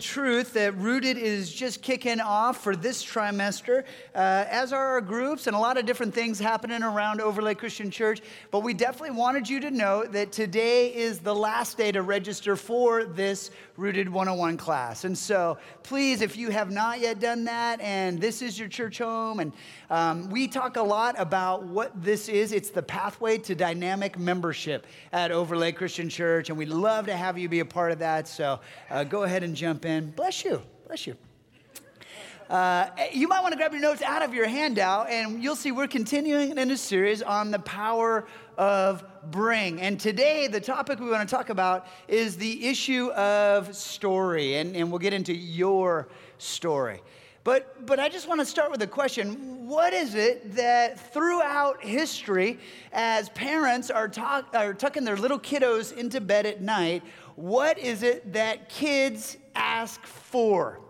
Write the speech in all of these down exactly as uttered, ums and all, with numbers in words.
truth that Rooted is just kicking off for this trimester, uh, as are our groups and a lot of different things happening around Overlake Christian Church. But we definitely wanted you to know that today is the last day to register for this Rooted one oh one class. And so please, if you have not yet done that and this is your church home, and um, we talk a lot about what this is. It's the pathway to dynamic membership at Overlake Christian Church, and we'd love to have you be a part of that. So uh, go ahead and jump in. Bless you. Bless you. Uh, you might want to grab your notes out of your handout, and you'll see we're continuing in a series on the power of Bring. And today, the topic we want to talk about is the issue of story, and, and we'll get into your story. But but I just want to start with a question. What is it that throughout history, as parents are, talk, are tucking their little kiddos into bed at night, what is it that kids ask for?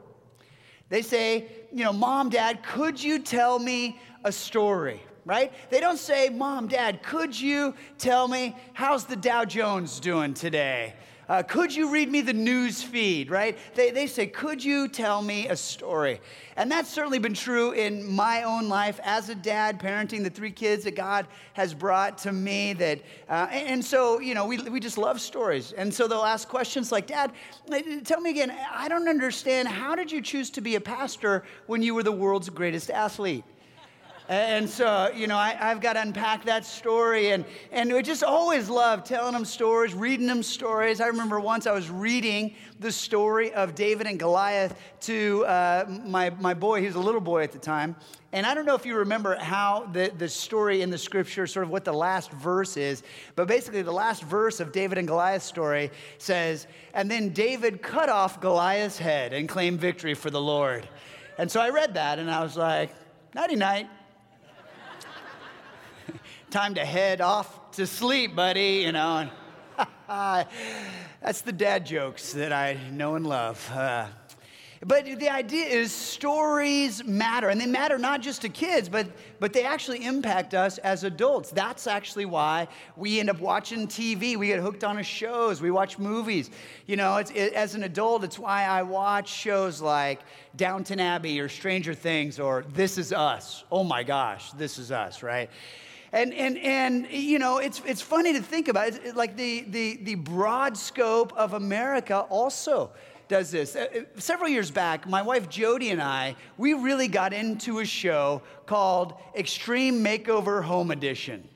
They say, you know, Mom, Dad, could you tell me a story, right? They don't say, Mom, Dad, could you tell me how's the Dow Jones doing today? Uh, could you read me the news feed, right? They they say, could you tell me a story? And that's certainly been true in my own life as a dad, parenting the three kids that God has brought to me. That uh, and, and so, you know, we we just love stories. And so they'll ask questions like, Dad, tell me again, I don't understand. How did you choose to be a pastor when you were the world's greatest athlete? And so, you know, I, I've got to unpack that story. And, and we just always love telling them stories, reading them stories. I remember once I was reading the story of David and Goliath to uh, my, my boy. He was a little boy at the time. And I don't know if you remember how the, the story in the scripture, sort of what the last verse is. But basically, the last verse of David and Goliath's story says, and then David cut off Goliath's head and claimed victory for the Lord. And so I read that, and I was like, nighty-night. Time to head off to sleep, buddy, you know. And that's the dad jokes that I know and love. Uh, but the idea is stories matter, and they matter not just to kids, but but they actually impact us as adults. That's actually why we end up watching T V. We get hooked on shows. We watch movies. You know, it's, it, as an adult, it's why I watch shows like Downton Abbey or Stranger Things or This Is Us. Oh, my gosh, This Is Us, right? And, and and you know, it's it's funny to think about. It's, it, like the, the, the broad scope of America also does this. Uh, several years back, my wife Jody and I, we really got into a show called Extreme Makeover Home Edition.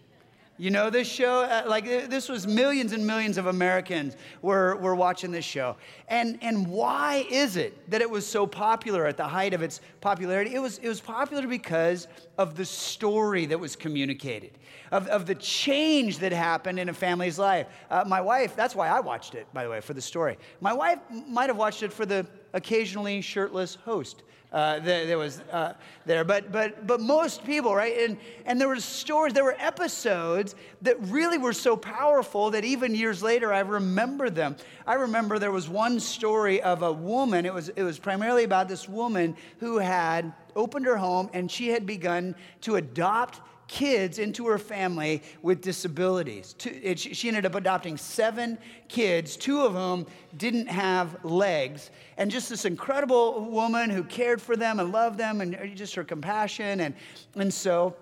You know this show? Uh, like this was millions and millions of Americans were, were watching this show. And and why is it that it was so popular at the height of its popularity? It was it was popular because of the story that was communicated, of, of the change that happened in a family's life. Uh, my wife, that's why I watched it, by the way, for the story. My wife might have watched it for the occasionally shirtless host. Uh, there, there was uh, there, but but but most people, right? And and there were stories, there were episodes that really were so powerful that even years later, I remember them. I remember there was one story of a woman. It was it was primarily about this woman who had opened her home and she had begun to adopt kids into her family with disabilities. She ended up adopting seven kids, two of whom didn't have legs, and just this incredible woman who cared for them and loved them, and just her compassion, and and so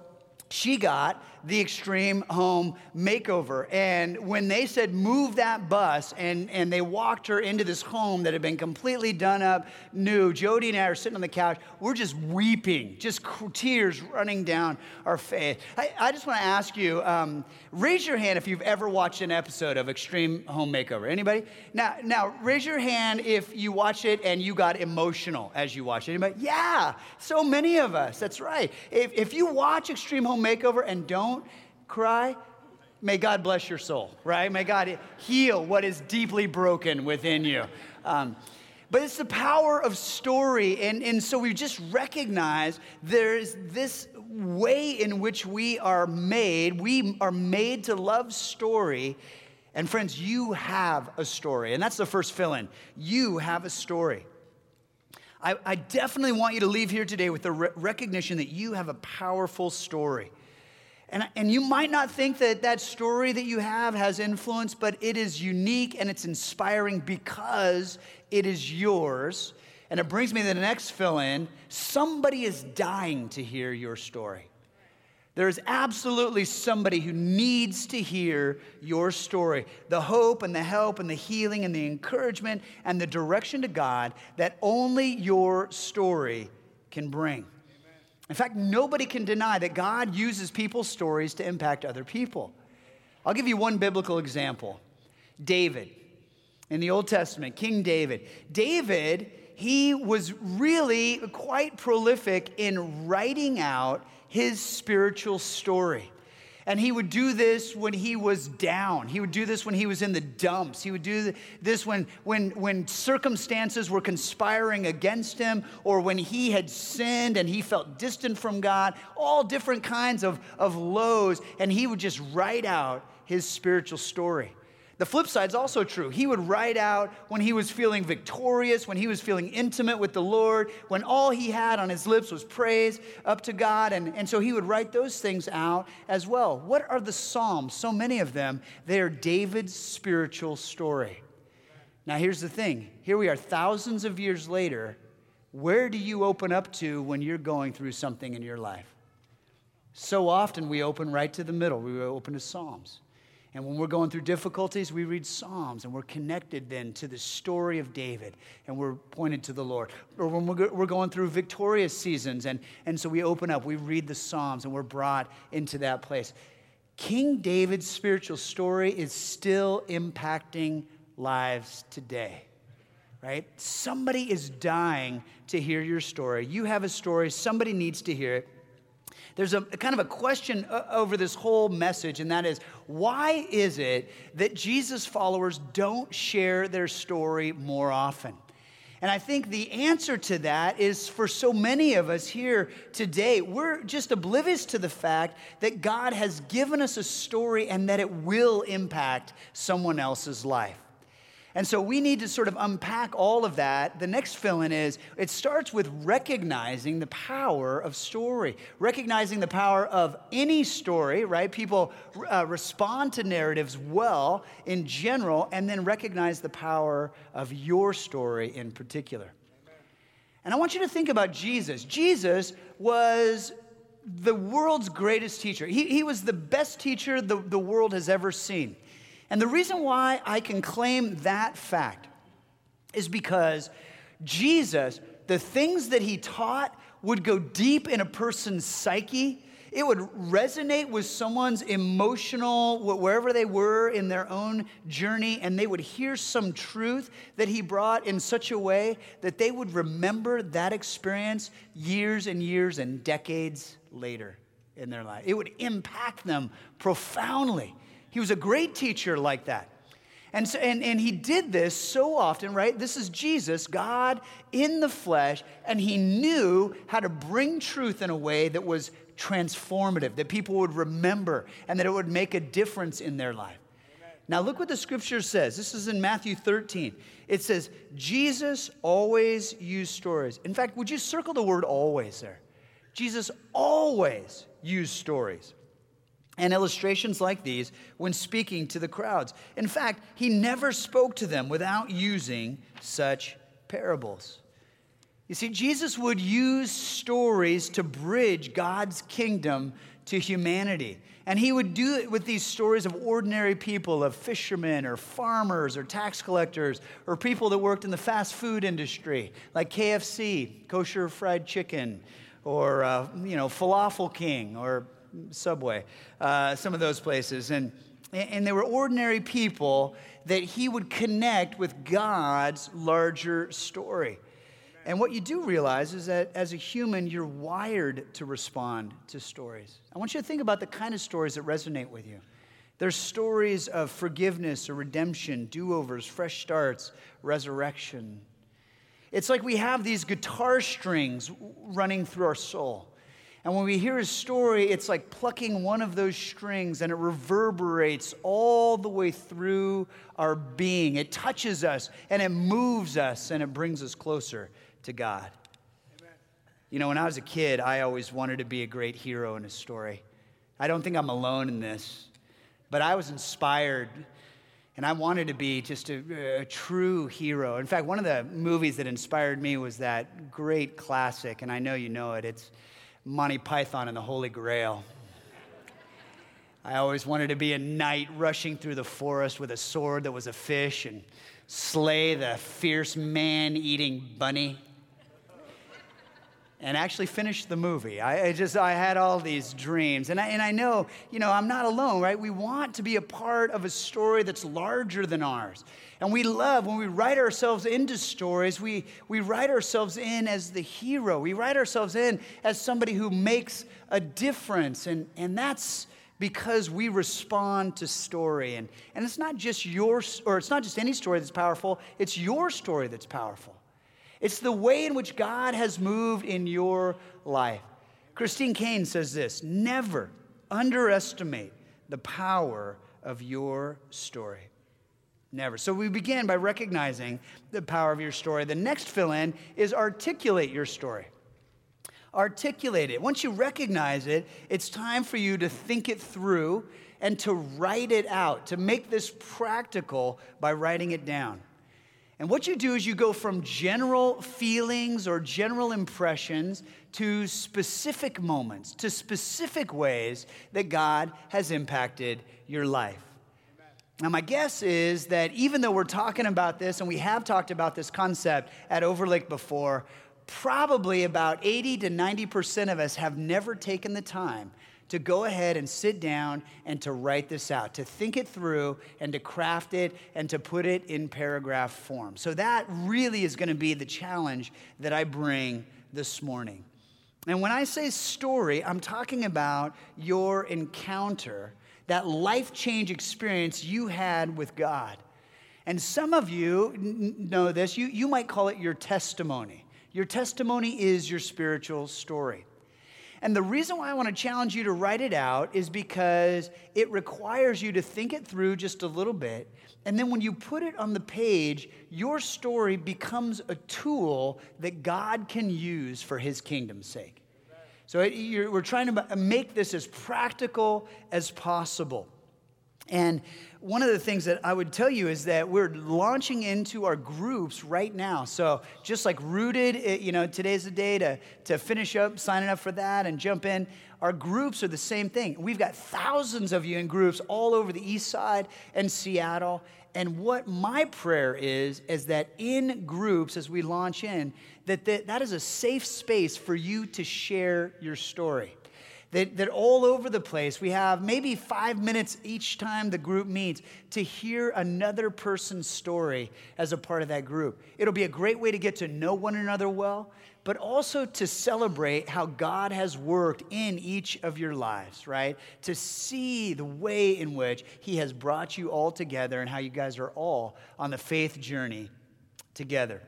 she got the Extreme Home Makeover. And when they said, move that bus, and, and they walked her into this home that had been completely done up, new, Jody and I are sitting on the couch. We're just weeping, just tears running down our face. I, I just want to ask you, um, raise your hand if you've ever watched an episode of Extreme Home Makeover. Anybody? Now, now raise your hand if you watched it and you got emotional as you watched it. Anybody? Yeah, so many of us. That's right. If, if you watch Extreme Home Makeover and don't Don't cry, may God bless your soul, right? May God heal what is deeply broken within you. Um, but it's the power of story. And, and so we just recognize there's this way in which we are made. We are made to love story. And friends, you have a story. And that's the first fill-in. You have a story. I, I definitely want you to leave here today with the re- recognition that you have a powerful story. And, and you might not think that that story that you have has influence, but it is unique and it's inspiring because It is yours. And it brings me to the next fill-in. Somebody is dying to hear your story. There is absolutely somebody who needs to hear your story. The hope and the help and the healing and the encouragement and the direction to God that only your story can bring. In fact, nobody can deny that God uses people's stories to impact other people. I'll give you one biblical example. David. In the Old Testament, King David. David, he was really quite prolific in writing out his spiritual story. And he would do this when he was down. He would do this when he was in the dumps. He would do this when, when, when circumstances were conspiring against him, or when he had sinned and he felt distant from God, all different kinds of, of lows. And he would just write out his spiritual story. The flip side's also true. He would write out when he was feeling victorious, when he was feeling intimate with the Lord, when all he had on his lips was praise up to God. And, and so he would write those things out as well. What are the Psalms? So many of them, they are David's spiritual story. Now, here's the thing. Here we are thousands of years later. Where do you open up to when you're going through something in your life? So often we open right to the middle. We open to Psalms. And when we're going through difficulties, we read Psalms, and we're connected then to the story of David, and we're pointed to the Lord. Or when we're going through victorious seasons, and, and so we open up, we read the Psalms, and we're brought into that place. King David's spiritual story is still impacting lives today, right? Somebody is dying to hear your story. You have a story. Somebody needs to hear it. There's a, a kind of a question over this whole message, and that is, why is it that Jesus followers don't share their story more often? And I think the answer to that is, for so many of us here today, we're just oblivious to the fact that God has given us a story and that it will impact someone else's life. And so we need to sort of unpack all of that. The next fill-in is, it starts with recognizing the power of story, recognizing the power of any story, right? People uh, respond to narratives well in general, and then recognize the power of your story in particular. Amen. And I want you to think about Jesus. Jesus was the world's greatest teacher. He, he was the best teacher the, the world has ever seen. And the reason why I can claim that fact is because Jesus, the things that he taught would go deep in a person's psyche. It would resonate with someone's emotional, wherever they were in their own journey, and they would hear some truth that he brought in such a way that they would remember that experience years and years and decades later in their life. It would impact them profoundly. He was a great teacher like that. And, so, and, and he did this so often, right? This is Jesus, God in the flesh, and he knew how to bring truth in a way that was transformative, that people would remember, and that it would make a difference in their life. Amen. Now look what the scripture says. This is in Matthew thirteen. It says, Jesus always used stories. In fact, would you circle the word always there? Jesus always used stories and illustrations like these when speaking to the crowds. In fact, he never spoke to them without using such parables. You see, Jesus would use stories to bridge God's kingdom to humanity. And he would do it with these stories of ordinary people, of fishermen or farmers or tax collectors or people that worked in the fast food industry, like K F C, kosher fried chicken, or uh, you know, Falafel King, or Subway, uh, some of those places. And, and they were ordinary people that he would connect with God's larger story. And what you do realize is that as a human, you're wired to respond to stories. I want you to think about the kind of stories that resonate with you. There's stories of forgiveness or redemption, do-overs, fresh starts, resurrection. It's like we have these guitar strings running through our soul. And when we hear his story, it's like plucking one of those strings, and it reverberates all the way through our being. It touches us, and it moves us, and it brings us closer to God. Amen. You know, when I was a kid, I always wanted to be a great hero in a story. I don't think I'm alone in this, but I was inspired And I wanted to be just a, a true hero. In fact, one of the movies that inspired me was that great classic, and I know you know it. It's Monty Python and the Holy Grail. I always wanted to be a knight rushing through the forest with a sword that was a fish and slay the fierce man-eating bunny. And actually finished the movie. I, I just, I had all these dreams. And I, and I know, you know, I'm not alone, right? We want to be a part of a story that's larger than ours. And we love, when we write ourselves into stories, we, we write ourselves in as the hero. We write ourselves in as somebody who makes a difference. And, and that's because we respond to story. And, and it's not just your, or it's not just any story that's powerful. It's your story that's powerful. It's the way in which God has moved in your life. Christine Kane says this: never underestimate the power of your story. Never. So we begin by recognizing the power of your story. The next fill-in is articulate your story. Articulate it. Once you recognize it, it's time for you to think it through and to write it out, to make this practical by writing it down. And what you do is you go from general feelings or general impressions to specific moments, to specific ways that God has impacted your life. Amen. Now, my guess is that even though we're talking about this, and we have talked about this concept at Overlake before, probably about eighty to ninety percent of us have never taken the time to go ahead and sit down and to write this out, to think it through and to craft it and to put it in paragraph form. So that really is going to be the challenge that I bring this morning. And when I say story, I'm talking about your encounter, that life change experience you had with God. And some of you know this. You, you might call it your testimony. Your testimony is your spiritual story. And the reason why I want to challenge you to write it out is because it requires you to think it through just a little bit. And then when you put it on the page, your story becomes a tool that God can use for his kingdom's sake. So it, you're, we're trying to make this as practical as possible. And one of the things that I would tell you is that we're launching into our groups right now. So just like Rooted, you know, today's the day to, to finish up, signing up for that and jump in. Our groups are the same thing. We've got thousands of you in groups all over the East Side and Seattle. And what my prayer is, is that in groups as we launch in, that that, that is a safe space for you to share your story. That, that all over the place, we have maybe five minutes each time the group meets to hear another person's story as a part of that group. It'll be a great way to get to know one another well, but also to celebrate how God has worked in each of your lives, right? To see the way in which he has brought you all together and how you guys are all on the faith journey together.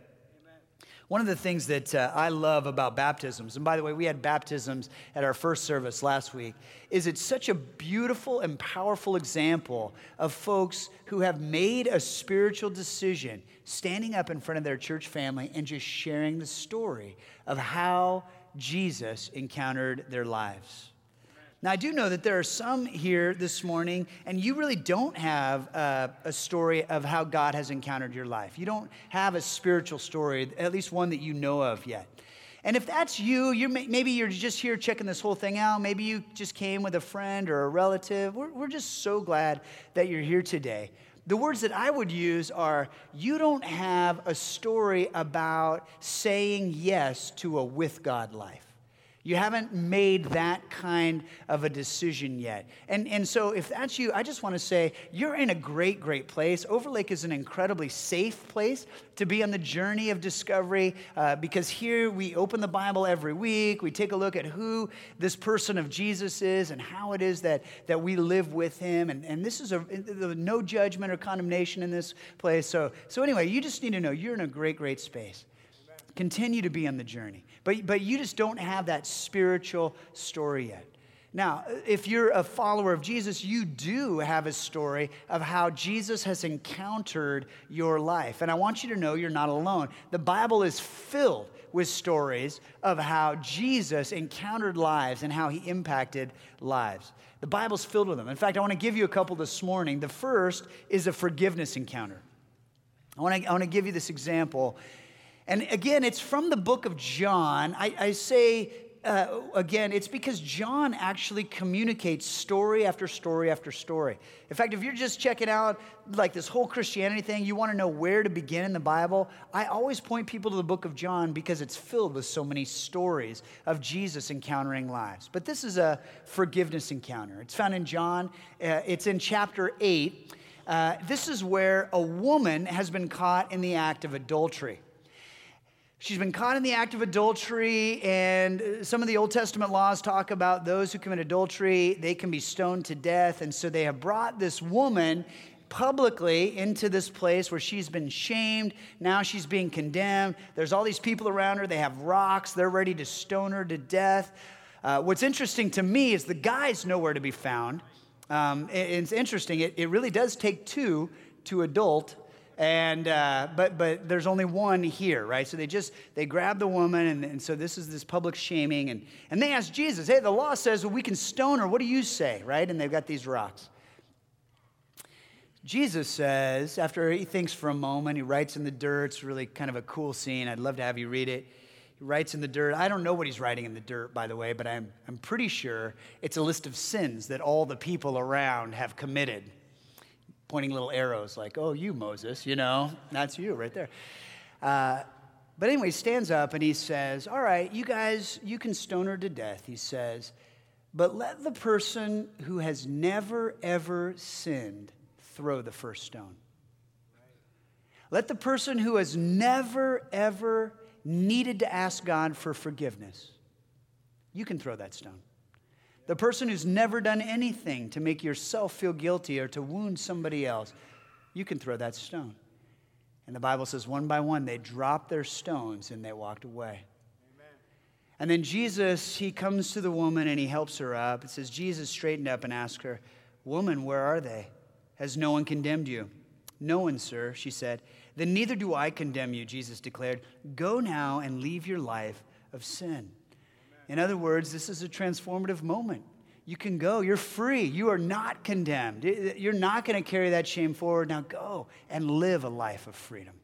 One of the things that uh, I love about baptisms, and by the way, we had baptisms at our first service last week, is it's such a beautiful and powerful example of folks who have made a spiritual decision, standing up in front of their church family and just sharing the story of how Jesus encountered their lives. Now, I do know that there are some here this morning, and you really don't have uh, a story of how God has encountered your life. You don't have a spiritual story, at least one that you know of yet. And if that's you, you're may- maybe you're just here checking this whole thing out. Maybe you just came with a friend or a relative. We're, we're just so glad that you're here today. The words that I would use are, you don't have a story about saying yes to a with God life. You haven't made that kind of a decision yet. And, and so if that's you, I just want to say you're in a great, great place. Overlake is an incredibly safe place to be on the journey of discovery uh, because here we open the Bible every week. We take a look at who this person of Jesus is and how it is that, that we live with him. And, and this is a, no judgment or condemnation in this place. So, so anyway, you just need to know you're in a great, great space. Continue to be on the journey. But but you just don't have that spiritual story yet. Now, if you're a follower of Jesus, you do have a story of how Jesus has encountered your life. And I want you to know you're not alone. The Bible is filled with stories of how Jesus encountered lives and how he impacted lives. The Bible's filled with them. In fact, I want to give you a couple this morning. The first is a forgiveness encounter. I want to, I want to give you this example. And again, it's from the book of John. I, I say, uh, again, it's because John actually communicates story after story after story. In fact, if you're just checking out like this whole Christianity thing, you want to know where to begin in the Bible, I always point people to the book of John because it's filled with so many stories of Jesus encountering lives. But this is a forgiveness encounter. It's found in John. Uh, it's in chapter eight. Uh, this is where a woman has been caught in the act of adultery. She's been caught in the act of adultery, and some of the Old Testament laws talk about those who commit adultery, they can be stoned to death. And so they have brought this woman publicly into this place where she's been shamed. Now she's being condemned. There's all these people around her. They have rocks. They're ready to stone her to death. Uh, what's interesting to me is the guy's nowhere to be found. Um, it, it's interesting. It, it really does take two to adult. And, uh, but, but there's only one here, right? So they just, they grab the woman. And, and so this is this public shaming. And, and they ask Jesus, hey, the law says, well, we can stone her. What do you say, right? And they've got these rocks. Jesus says, after he thinks for a moment, he writes in the dirt. It's really kind of a cool scene. I'd love to have you read it. He writes in the dirt. I don't know what he's writing in the dirt, by the way, but I'm, I'm pretty sure it's a list of sins that all the people around have committed. Pointing little arrows like, oh, you, Moses, you know, that's you right there. Uh, but anyway, he stands up and he says, all right, you guys, you can stone her to death, he says, but let the person who has never, ever sinned throw the first stone. Right. Let the person who has never, ever needed to ask God for forgiveness, you can throw that stone. The person who's never done anything to make yourself feel guilty or to wound somebody else, you can throw that stone. And the Bible says one by one, they dropped their stones and they walked away. Amen. And then Jesus, he comes to the woman and he helps her up. It says, Jesus straightened up and asked her, woman, where are they? Has no one condemned you? No one, sir, she said. Then neither do I condemn you, Jesus declared. Go now and leave your life of sin. In other words, this is a transformative moment. You can go. You're free. You are not condemned. You're not going to carry that shame forward. Now go and live a life of freedom.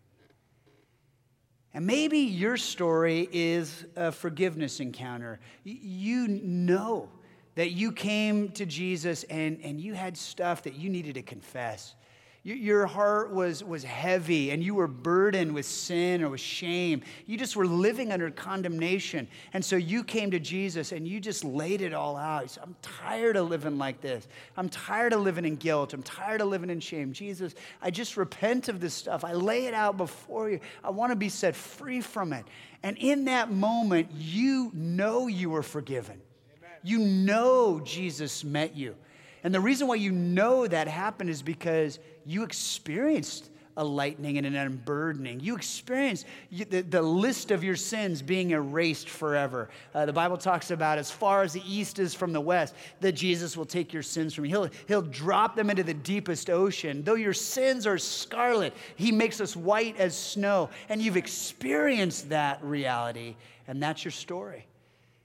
And maybe your story is a forgiveness encounter. You know that you came to Jesus and, and you had stuff that you needed to confess. Your heart was, was heavy and you were burdened with sin or with shame. You just were living under condemnation. And so you came to Jesus and you just laid it all out. You said, I'm tired of living like this. I'm tired of living in guilt. I'm tired of living in shame. Jesus, I just repent of this stuff. I lay it out before you. I want to be set free from it. And in that moment, you know you were forgiven. Amen. You know Jesus met you. And the reason why you know that happened is because you experienced a lightening and an unburdening. You experienced the, the list of your sins being erased forever. Uh, the Bible talks about as far as the east is from the west, that Jesus will take your sins from you. He'll, he'll drop them into the deepest ocean. Though your sins are scarlet, he makes us white as snow. And you've experienced that reality. And that's your story.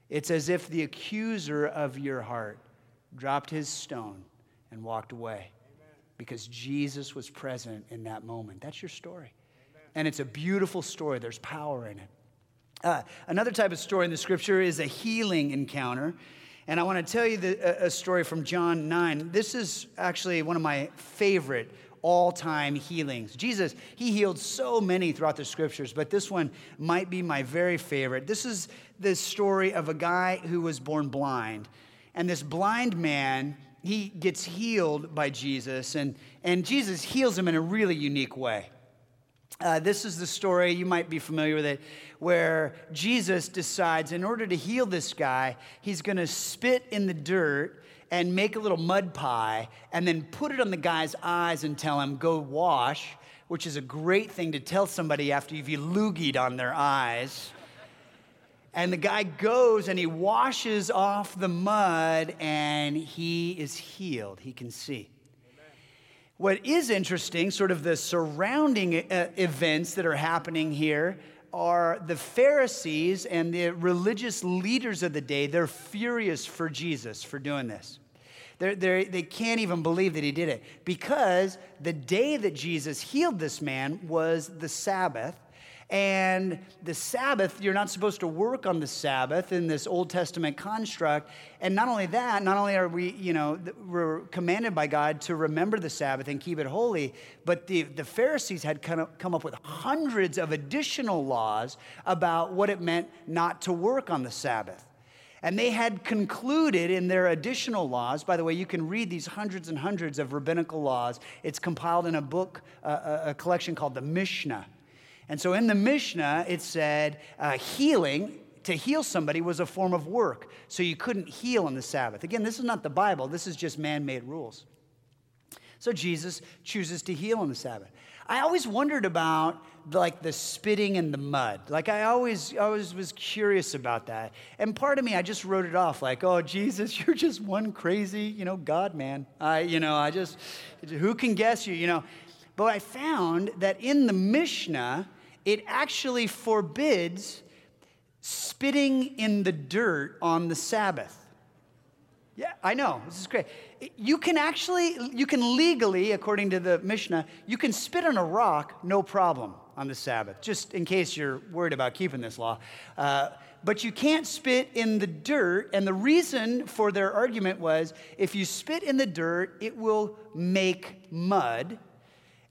It's as if the accuser of your heart dropped his stone and walked away. Amen. Because Jesus was present in that moment. That's your story. Amen. And it's a beautiful story. There's power in it. Uh, another type of story in the scripture is a healing encounter. And I want to tell you the, a, a story from John nine. This is actually one of my favorite all-time healings. Jesus, he healed so many throughout the scriptures, but this one might be my very favorite. This is the story of a guy who was born blind. And this blind man, he gets healed by Jesus, and, and Jesus heals him in a really unique way. Uh, this is the story, you might be familiar with it, where Jesus decides in order to heal this guy, he's going to spit in the dirt and make a little mud pie and then put it on the guy's eyes and tell him, go wash, which is a great thing to tell somebody after you've loogied on their eyes. And the guy goes and he washes off the mud and he is healed. He can see. Amen. What is interesting, sort of the surrounding uh, events that are happening here are the Pharisees and the religious leaders of the day. They're furious for Jesus for doing this. They're, they're, they can't even believe that he did it, because the day that Jesus healed this man was the Sabbath. And the Sabbath, you're not supposed to work on the Sabbath in this Old Testament construct. And not only that, not only are we, you know, we're commanded by God to remember the Sabbath and keep it holy, but the, the Pharisees had kind of come up with hundreds of additional laws about what it meant not to work on the Sabbath. And they had concluded in their additional laws, by the way, you can read these hundreds and hundreds of rabbinical laws. It's compiled in a book, uh, a collection called the Mishnah. And so in the Mishnah, it said uh, healing, to heal somebody was a form of work. So you couldn't heal on the Sabbath. Again, this is not the Bible. This is just man-made rules. So Jesus chooses to heal on the Sabbath. I always wondered about like the spitting in the mud. Like I always, always was curious about that. And part of me, I just wrote it off like, oh, Jesus, you're just one crazy, you know, God, man. I, you know, I just, who can guess you, you know. But I found that in the Mishnah, it actually forbids spitting in the dirt on the Sabbath. Yeah, I know, this is great. You can actually, you can legally, according to the Mishnah, you can spit on a rock, no problem, on the Sabbath, just in case you're worried about keeping this law. Uh, but you can't spit in the dirt, and the reason for their argument was, if you spit in the dirt, it will make mud.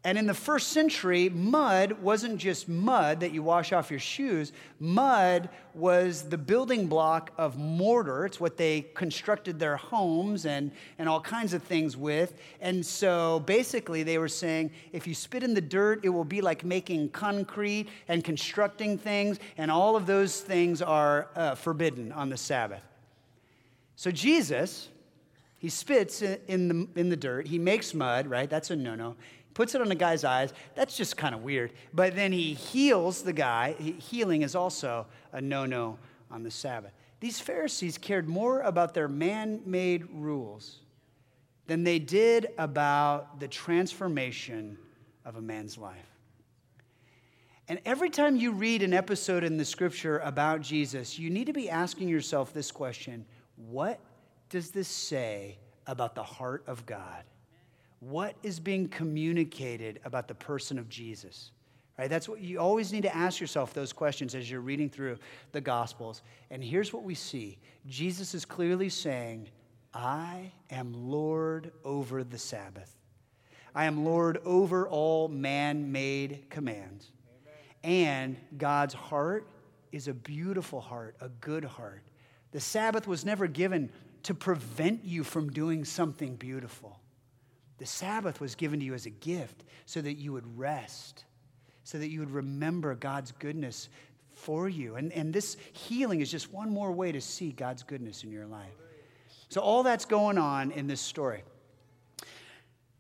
And in the first century, mud wasn't just mud that you wash off your shoes. Mud was the building block of mortar. It's what they constructed their homes and, and all kinds of things with. And so basically they were saying, if you spit in the dirt, it will be like making concrete and constructing things. And all of those things are uh, forbidden on the Sabbath. So Jesus, he spits in the, in the dirt. He makes mud, right? That's a no-no. Puts it on a guy's eyes. That's just kind of weird. But then he heals the guy. Healing is also a no-no on the Sabbath. These Pharisees cared more about their man-made rules than they did about the transformation of a man's life. And every time you read an episode in the Scripture about Jesus, you need to be asking yourself this question: what does this say about the heart of God? What is being communicated about the person of Jesus? Right? That's what you always need to ask yourself, those questions, as you're reading through the Gospels. And here's what we see. Jesus is clearly saying, I am Lord over the Sabbath. I am Lord over all man-made commands. Amen. And God's heart is a beautiful heart, a good heart. The Sabbath was never given to prevent you from doing something beautiful. The Sabbath was given to you as a gift so that you would rest, so that you would remember God's goodness for you. And, and this healing is just one more way to see God's goodness in your life. So all that's going on in this story.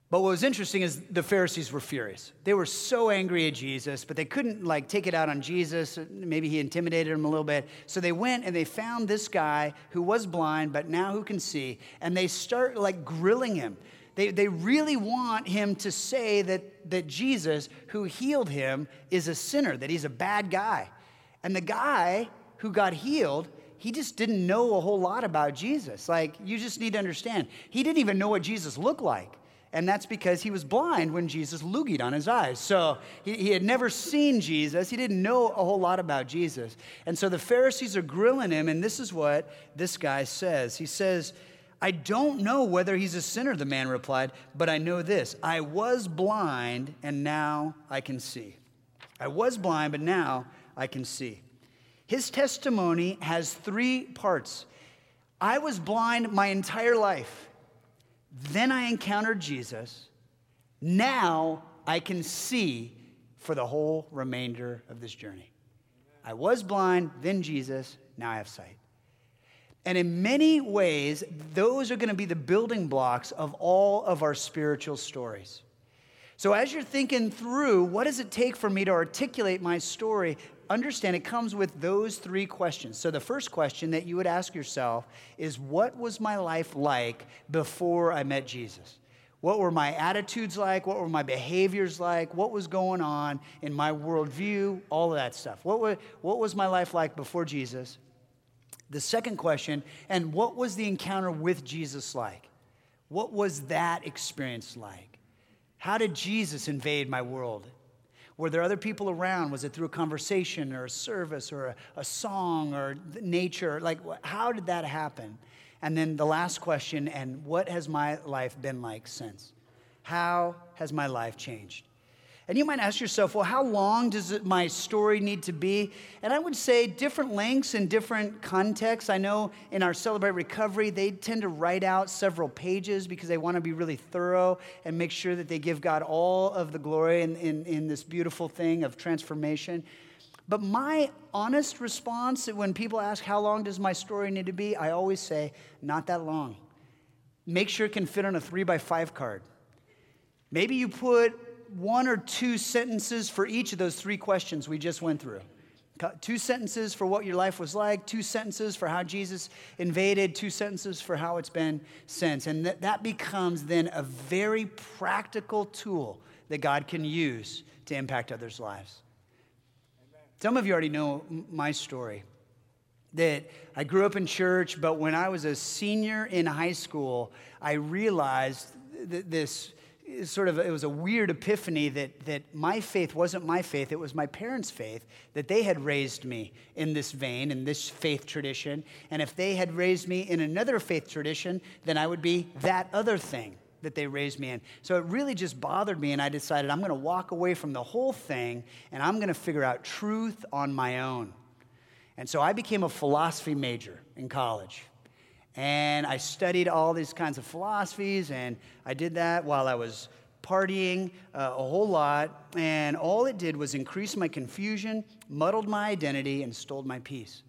But what was interesting is the Pharisees were furious. They were so angry at Jesus, but they couldn't like take it out on Jesus. Maybe he intimidated them a little bit. So they went and they found this guy who was blind, but now who can see. And they start like grilling him. They they really want him to say that, that Jesus, who healed him, is a sinner, that he's a bad guy. And the guy who got healed, he just didn't know a whole lot about Jesus. Like, you just need to understand, he didn't even know what Jesus looked like. And that's because he was blind when Jesus loogied on his eyes. So he, he had never seen Jesus. He didn't know a whole lot about Jesus. And so the Pharisees are grilling him, and this is what this guy says. He says, I don't know whether he's a sinner, the man replied, but I know this. I was blind, and now I can see. I was blind, but now I can see. His testimony has three parts. I was blind my entire life. Then I encountered Jesus. Now I can see for the whole remainder of this journey. I was blind, then Jesus, now I have sight. And in many ways, those are going to be the building blocks of all of our spiritual stories. So as you're thinking through, what does it take for me to articulate my story, understand it comes with those three questions. So the first question that you would ask yourself is, what was my life like before I met Jesus? What were my attitudes like? What were my behaviors like? What was going on in my worldview? All of that stuff. What was, what was my life like before Jesus? The second question, and what was the encounter with Jesus like? What was that experience like? How did Jesus invade my world? Were there other people around? Was it through a conversation or a service or a, a song or nature? Like, how did that happen? And then the last question, and what has my life been like since? How has my life changed? And you might ask yourself, well, how long does my story need to be? And I would say different lengths and different contexts. I know in our Celebrate Recovery, they tend to write out several pages because they want to be really thorough and make sure that they give God all of the glory in, in, in this beautiful thing of transformation. But my honest response when people ask, how long does my story need to be? I always say, not that long. Make sure it can fit on a three by five card. Maybe you put one or two sentences for each of those three questions we just went through. Two sentences for what your life was like, two sentences for how Jesus invaded, two sentences for how it's been since. And th- that becomes then a very practical tool that God can use to impact others' lives. Amen. Some of you already know my story, that I grew up in church, but when I was a senior in high school, I realized th- this... sort of, it was a weird epiphany that that my faith wasn't my faith, it was my parents' faith, that they had raised me in this vein, in this faith tradition, and if they had raised me in another faith tradition, then I would be that other thing that they raised me in. So it really just bothered me, and I decided I'm going to walk away from the whole thing, and I'm going to figure out truth on my own. And so I became a philosophy major in college. And I studied all these kinds of philosophies, and I did that while I was partying uh, a whole lot. And all it did was increase my confusion, muddled my identity, and stole my peace.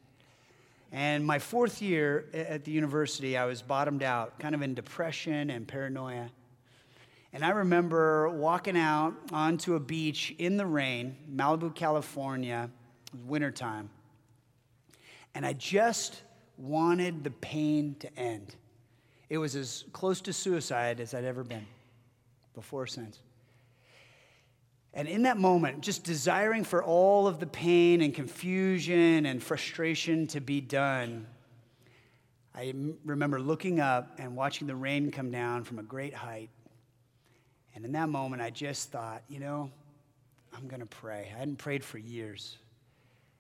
And my fourth year at the university, I was bottomed out, kind of in depression and paranoia. And I remember walking out onto a beach in the rain, Malibu, California, wintertime. And I just wanted the pain to end. It was as close to suicide as I'd ever been, before or since. And in that moment, just desiring for all of the pain and confusion and frustration to be done, I m- remember looking up and watching the rain come down from a great height. And in that moment, I just thought, you know, I'm going to pray. I hadn't prayed for years.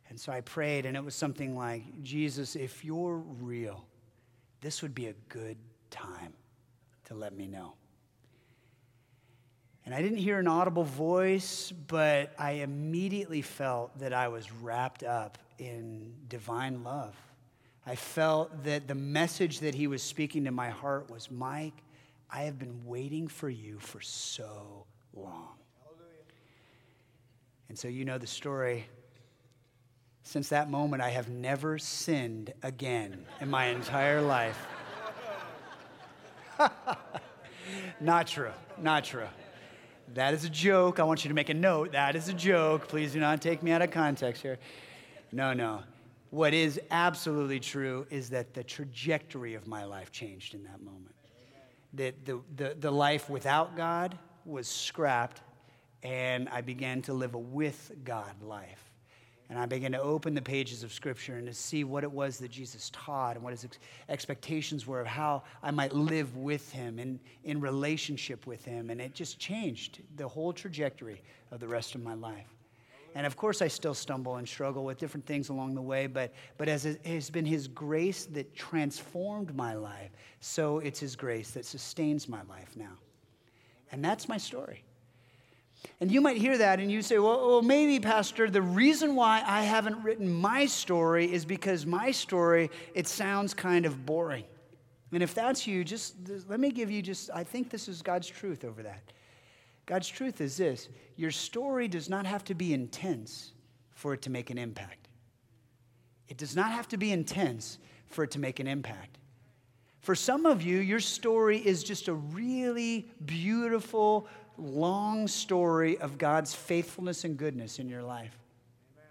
And so I prayed, and it was something like, Jesus, if you're real, this would be a good time to let me know. And I didn't hear an audible voice, but I immediately felt that I was wrapped up in divine love. I felt that the message that he was speaking to my heart was, Mike, I have been waiting for you for so long. Hallelujah. And so you know the story. Since that moment, I have never sinned again in my entire life. Not true, not true. That is a joke. I want you to make a note. That is a joke. Please do not take me out of context here. No, no. What is absolutely true is that the trajectory of my life changed in that moment. That the, the, the life without God was scrapped, and I began to live a with God life. And I began to open the pages of Scripture and to see what it was that Jesus taught and what his ex- expectations were of how I might live with him and in relationship with him. And it just changed the whole trajectory of the rest of my life. And of course, I still stumble and struggle with different things along the way, but, but as it has been his grace that transformed my life, so it's his grace that sustains my life now. And that's my story. And you might hear that and you say, well, well, maybe, Pastor, the reason why I haven't written my story is because my story, it sounds kind of boring. And if that's you, just let me give you just, I think this is God's truth over that. God's truth is this: your story does not have to be intense for it to make an impact. It does not have to be intense for it to make an impact. For some of you, your story is just a really beautiful long story of God's faithfulness and goodness in your life. Amen.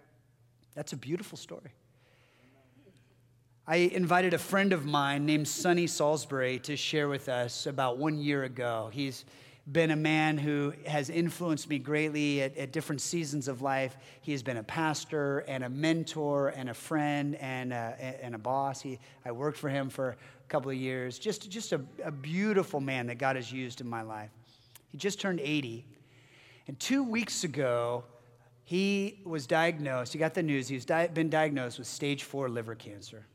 That's a beautiful story. I invited a friend of mine named Sonny Salisbury to share with us about one year ago. He's been a man who has influenced me greatly at, at different seasons of life. He has been a pastor and a mentor and a friend and a, and a boss. He, I worked for him for a couple of years. Just, just a, a beautiful man that God has used in my life. He just turned eighty. And two weeks ago, he was diagnosed. He got the news. He's di- been diagnosed with stage four liver cancer.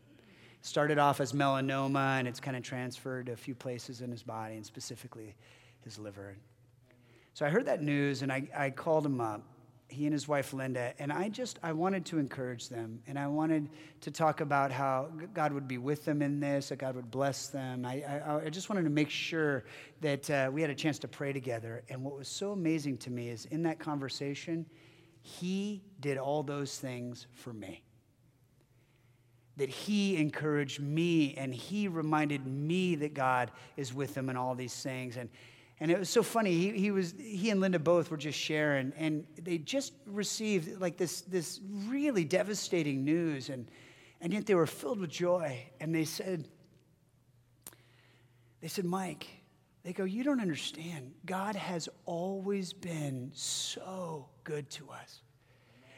Started off as melanoma, and it's kind of transferred to a few places in his body, and specifically his liver. So I heard that news, and I, I called him up, he and his wife, Linda, and I just, I wanted to encourage them, and I wanted to talk about how God would be with them in this, that God would bless them. I, I, I just wanted to make sure that uh, we had a chance to pray together. And what was so amazing to me is in that conversation, he did all those things for me. That he encouraged me, and he reminded me that God is with them in all these things. And and it was so funny. He he was he and Linda both were just sharing, and they just received like this this really devastating news, and and yet they were filled with joy. And they said, they said, Mike, they go, you don't understand. God has always been so good to us.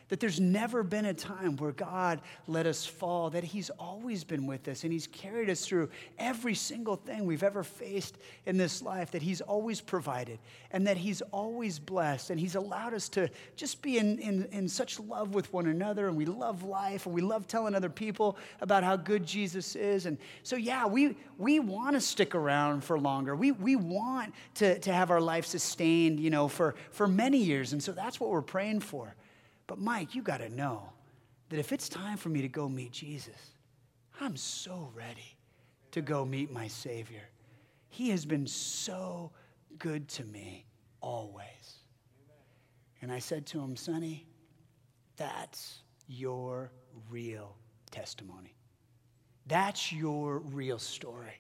That there's never been a time where God let us fall, that he's always been with us, and he's carried us through every single thing we've ever faced in this life, that he's always provided, and that he's always blessed, and he's allowed us to just be in, in, in such love with one another, and we love life, and we love telling other people about how good Jesus is. And so, yeah, we we want to stick around for longer. We we want to, to have our life sustained, you know, for, for many years, and so that's what we're praying for. But Mike, you got to know that if it's time for me to go meet Jesus, I'm so ready to go meet my Savior. He has been so good to me always. And I said to him, Sonny, that's your real testimony. That's your real story.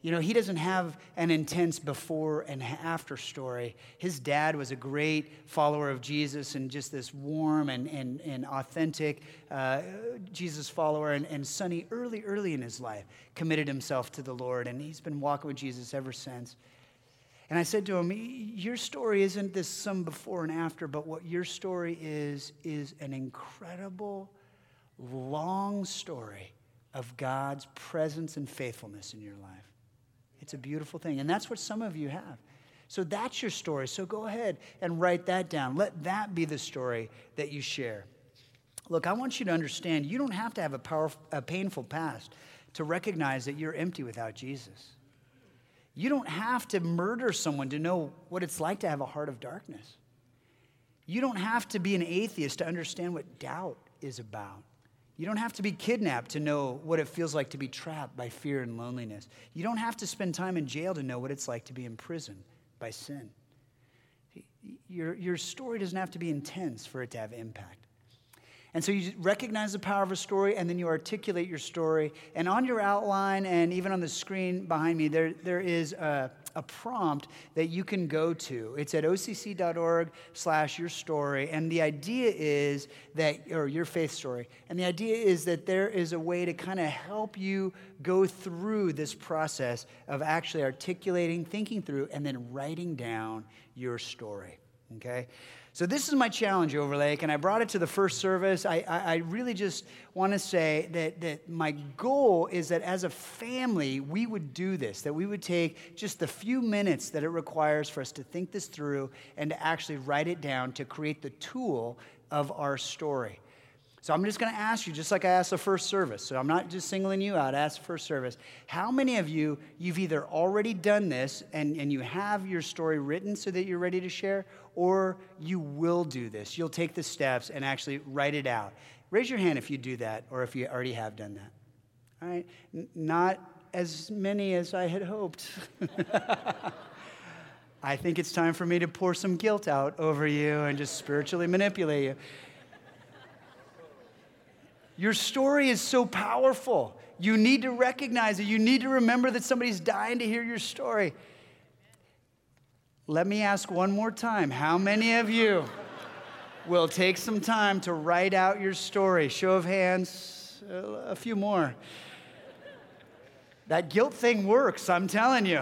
You know, he doesn't have an intense before and after story. His dad was a great follower of Jesus and just this warm and and, and authentic uh, Jesus follower. And, and Sonny, early, early in his life, committed himself to the Lord. And he's been walking with Jesus ever since. And I said to him, your story isn't this some before and after, but what your story is, is an incredible, long story of God's presence and faithfulness in your life. It's a beautiful thing. And that's what some of you have. So that's your story. So go ahead and write that down. Let that be the story that you share. Look, I want you to understand you don't have to have a, powerful, a painful past to recognize that you're empty without Jesus. You don't have to murder someone to know what it's like to have a heart of darkness. You don't have to be an atheist to understand what doubt is about. You don't have to be kidnapped to know what it feels like to be trapped by fear and loneliness. You don't have to spend time in jail to know what it's like to be imprisoned by sin. Your, your story doesn't have to be intense for it to have impact. And so you recognize the power of a story, and then you articulate your story. And on your outline and even on the screen behind me, there, there is a, a prompt that you can go to. It's at occ.org slash your story. And the idea is that, or your faith story, and the idea is that there is a way to kind of help you go through this process of actually articulating, thinking through, and then writing down your story. Okay? So this is my challenge, Overlake, and I brought it to the first service. I, I, I really just want to say that, that my goal is that as a family, we would do this, that we would take just the few minutes that it requires for us to think this through and to actually write it down to create the tool of our story. So I'm just going to ask you, just like I asked the first service, so I'm not just singling you out, I asked the first service, how many of you, you've either already done this and, and you have your story written so that you're ready to share, or you will do this. You'll take the steps and actually write it out. Raise your hand if you do that or if you already have done that. All right, N- not as many as I had hoped. I think it's time for me to pour some guilt out over you and just spiritually manipulate you. Your story is so powerful. You need to recognize it. You need to remember that somebody's dying to hear your story. Let me ask one more time. How many of you will take some time to write out your story? Show of hands, a few more. That guilt thing works, I'm telling you.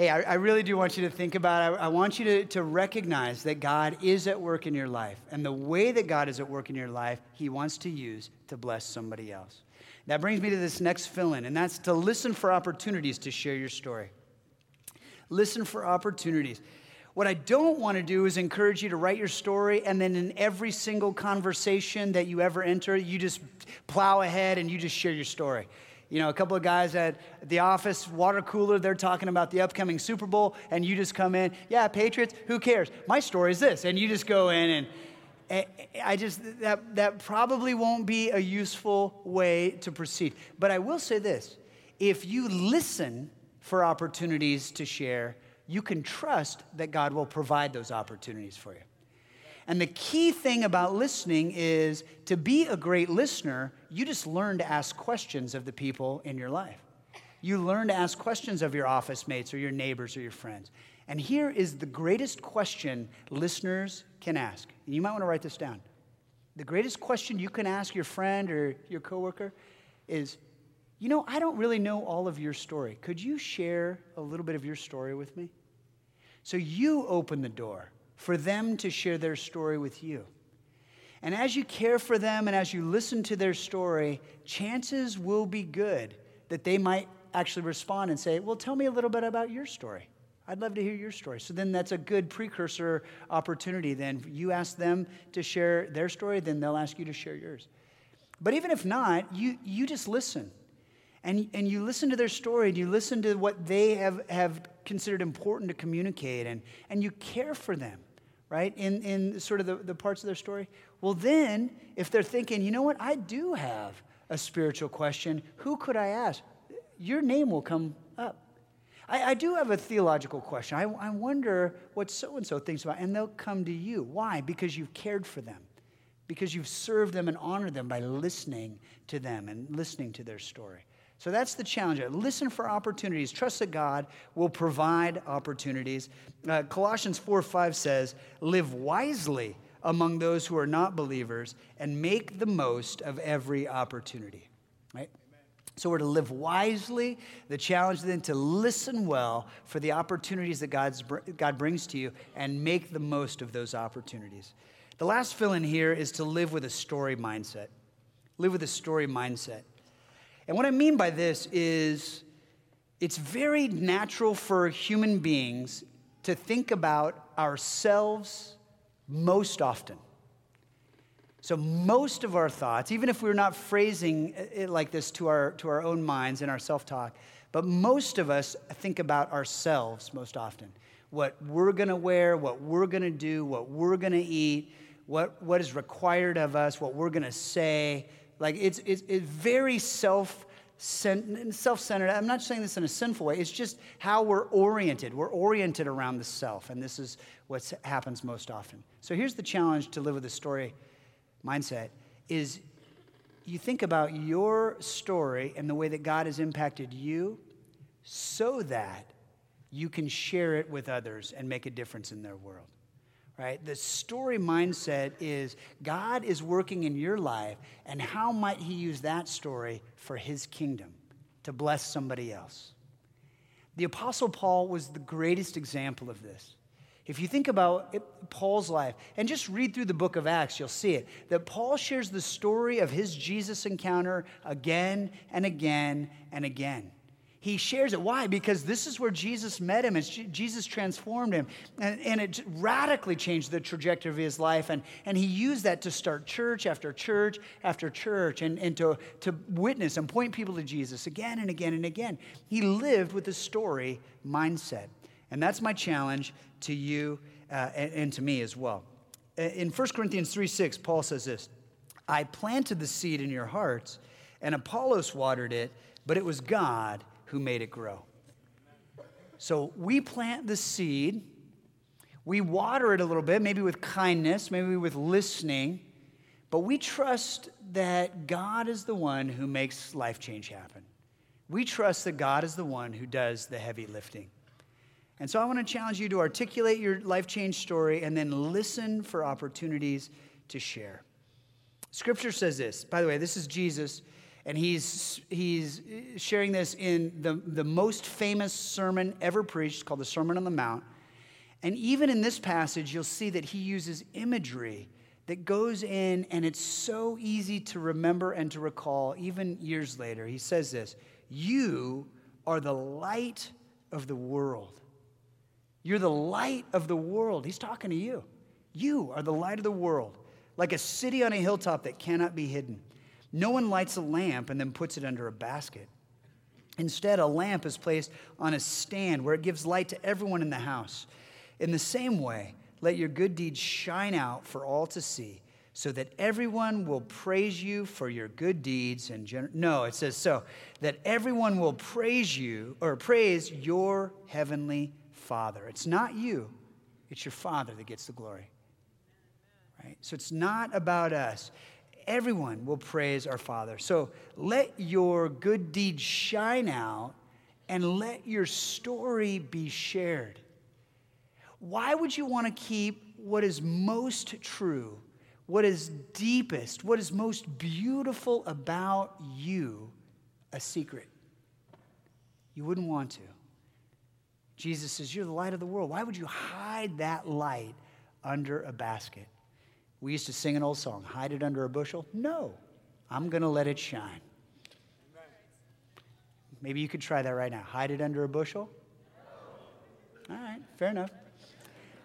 hey, I, I really do want you to think about it. I, I want you to, to recognize that God is at work in your life. And the way that God is at work in your life, he wants to use to bless somebody else. That brings me to this next fill-in, and that's to listen for opportunities to share your story. Listen for opportunities. What I don't want to do is encourage you to write your story, and then in every single conversation that you ever enter, you just plow ahead and you just share your story. You know, a couple of guys at the office, water cooler, they're talking about the upcoming Super Bowl, and you just come in, yeah, Patriots, who cares? My story is this, and you just go in, and I just, that that probably won't be a useful way to proceed. But I will say this, if you listen for opportunities to share, you can trust that God will provide those opportunities for you. And the key thing about listening is to be a great listener, you just learn to ask questions of the people in your life. You learn to ask questions of your office mates or your neighbors or your friends. And here is the greatest question listeners can ask. And you might want to write this down. The greatest question you can ask your friend or your coworker is, you know, I don't really know all of your story. Could you share a little bit of your story with me? So you open the door for them to share their story with you. And as you care for them and as you listen to their story, chances will be good that they might actually respond and say, well, tell me a little bit about your story. I'd love to hear your story. So then that's a good precursor opportunity. Then you ask them to share their story, then they'll ask you to share yours. But even if not, you you just listen. And and you listen to their story, and you listen to what they have, have considered important to communicate, and, and you care for them, right, in, in sort of the, the parts of their story. Well, then, if they're thinking, you know what, I do have a spiritual question, who could I ask? Your name will come up. I, I do have a theological question. I, I wonder what so-and-so thinks about, and they'll come to you. Why? Because you've cared for them, because you've served them and honored them by listening to them and listening to their story. So that's the challenge. Listen for opportunities. Trust that God will provide opportunities. Uh, Colossians four five says, live wisely among those who are not believers and make the most of every opportunity. Right? Amen. So we're to live wisely. The challenge then to listen well for the opportunities that God's, God brings to you and make the most of those opportunities. The last fill-in here is to live with a story mindset. Live with a story mindset. And what I mean by this is it's very natural for human beings to think about ourselves most often. So most of our thoughts, even if we're not phrasing it like this to our to our own minds and our self-talk, but most of us think about ourselves most often. What we're going to wear, what we're going to do, what we're going to eat, what, what is required of us, what we're going to say. Like, it's it's, it's very self self-centered. I'm not saying this in a sinful way. It's just how we're oriented. We're oriented around the self, and this is what happens most often. So here's the challenge to live with a story mindset is you think about your story and the way that God has impacted you so that you can share it with others and make a difference in their world. Right? The story mindset is God is working in your life, and how might he use that story for his kingdom to bless somebody else? The Apostle Paul was the greatest example of this. If you think about it, Paul's life, and just read through the book of Acts, you'll see it, that Paul shares the story of his Jesus encounter again and again and again. He shares it. Why? Because this is where Jesus met him. And Jesus transformed him. And, and it radically changed the trajectory of his life. And, and he used that to start church after church after church and, and to, to witness and point people to Jesus again and again and again. He lived with a story mindset. And that's my challenge to you uh, and, and to me as well. In First Corinthians three six, Paul says this, I planted the seed in your hearts, and Apollos watered it, but it was God who made it grow. So we plant the seed, we water it a little bit, maybe with kindness, maybe with listening, but we trust that God is the one who makes life change happen. We trust that God is the one who does the heavy lifting. And so I want to challenge you to articulate your life change story and then listen for opportunities to share. Scripture says this, by the way, this is Jesus And he's he's sharing this in the, the most famous sermon ever preached, called the Sermon on the Mount. And even in this passage, you'll see that he uses imagery that goes in, and it's so easy to remember and to recall, even years later. He says this: you are the light of the world. You're the light of the world. He's talking to you. You are the light of the world, like a city on a hilltop that cannot be hidden. No one lights a lamp and then puts it under a basket. Instead, a lamp is placed on a stand where it gives light to everyone in the house. In the same way, let your good deeds shine out for all to see, so that everyone will praise you for your good deeds. And gener- no, it says so, that everyone will praise you, or praise your heavenly Father. It's not you, it's your Father that gets the glory. Right? So it's not about us. Everyone will praise our Father. So let your good deeds shine out, and let your story be shared. Why would you want to keep what is most true, what is deepest, what is most beautiful about you a secret? You wouldn't want to. Jesus says, you're the light of the world. Why would you hide that light under a basket? We used to sing an old song, hide it under a bushel. No, I'm going to let it shine. Maybe you could try that right now. Hide it under a bushel? All right, fair enough.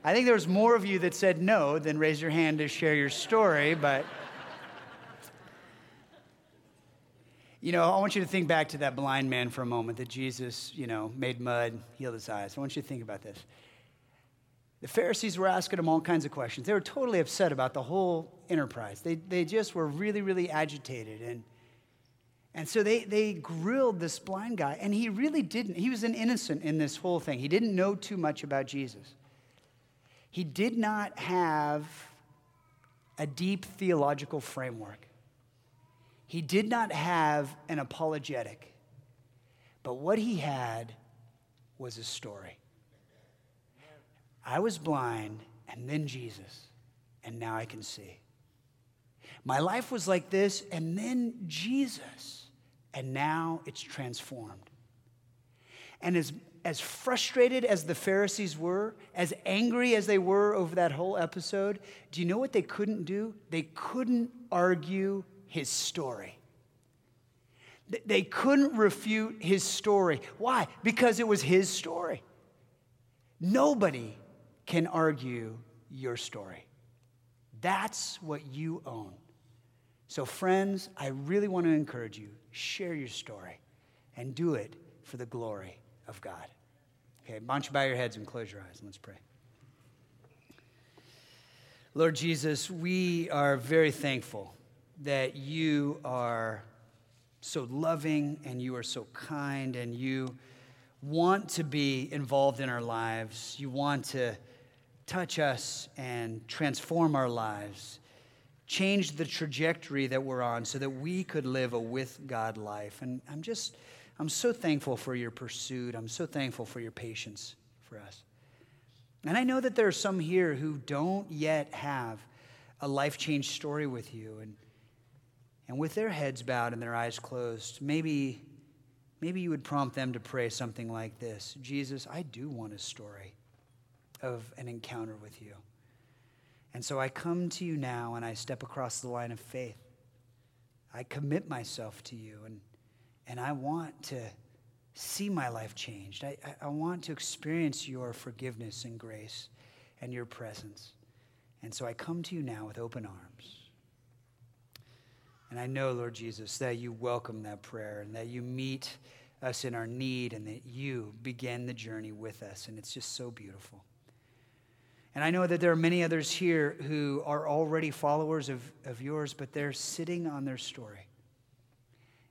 I think there was more of you that said no than raise your hand to share your story, but you know, I want you to think back to that blind man for a moment that Jesus, you know, made mud, healed his eyes. I want you to think about this. The Pharisees were asking him all kinds of questions. They were totally upset about the whole enterprise. They they just were really, really agitated. And And so they, they grilled this blind guy, and he really didn't. He was an innocent in this whole thing. He didn't know too much about Jesus. He did not have a deep theological framework. He did not have an apologetic. But what he had was a story. I was blind, and then Jesus, and now I can see. My life was like this, and then Jesus, and now it's transformed. And as As frustrated as the Pharisees were, as angry as they were over that whole episode, do you know what they couldn't do? They couldn't argue his story. They couldn't refute his story. Why? Because it was his story. Nobody can argue your story. That's what you own. So friends, I really want to encourage you, share your story and do it for the glory of God. Okay, why don't you bow your heads and close your eyes, and let's pray. Lord Jesus, we are very thankful that you are so loving, and you are so kind, and you want to be involved in our lives. You want to touch us and transform our lives, change the trajectory that we're on so that we could live a with God life. And I'm just... I'm so thankful for your pursuit. I'm so thankful for your patience for us. And I know that there are some here who don't yet have a life-change story with you. And, and with their heads bowed and their eyes closed, maybe, maybe you would prompt them to pray something like this: Jesus, I do want a story of an encounter with you. And so I come to you now, and I step across the line of faith. I commit myself to you, and And I want to see my life changed. I, I want to experience your forgiveness and grace and your presence. And so I come to you now with open arms. And I know, Lord Jesus, that you welcome that prayer and that you meet us in our need and that you begin the journey with us. And it's just so beautiful. And I know that there are many others here who are already followers of, of yours, but they're sitting on their story.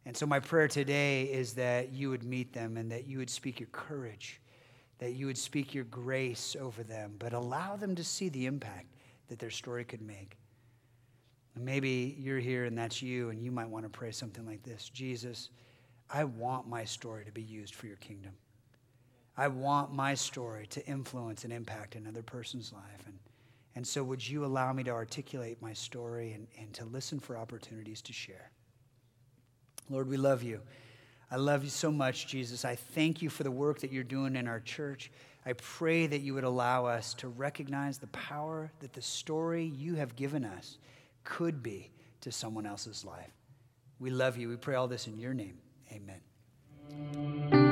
And so my prayer today is that you would meet them and that you would speak your courage, that you would speak your grace over them, but allow them to see the impact that their story could make. And maybe you're here and that's you, and you might want to pray something like this: Jesus, I want my story to be used for your kingdom. I want my story to influence and impact another person's life. And, and so would you allow me to articulate my story and, and to listen for opportunities to share? Lord, we love you. I love you so much, Jesus. I thank you for the work that you're doing in our church. I pray that you would allow us to recognize the power that the story you have given us could be to someone else's life. We love you. We pray all this in your name. Amen.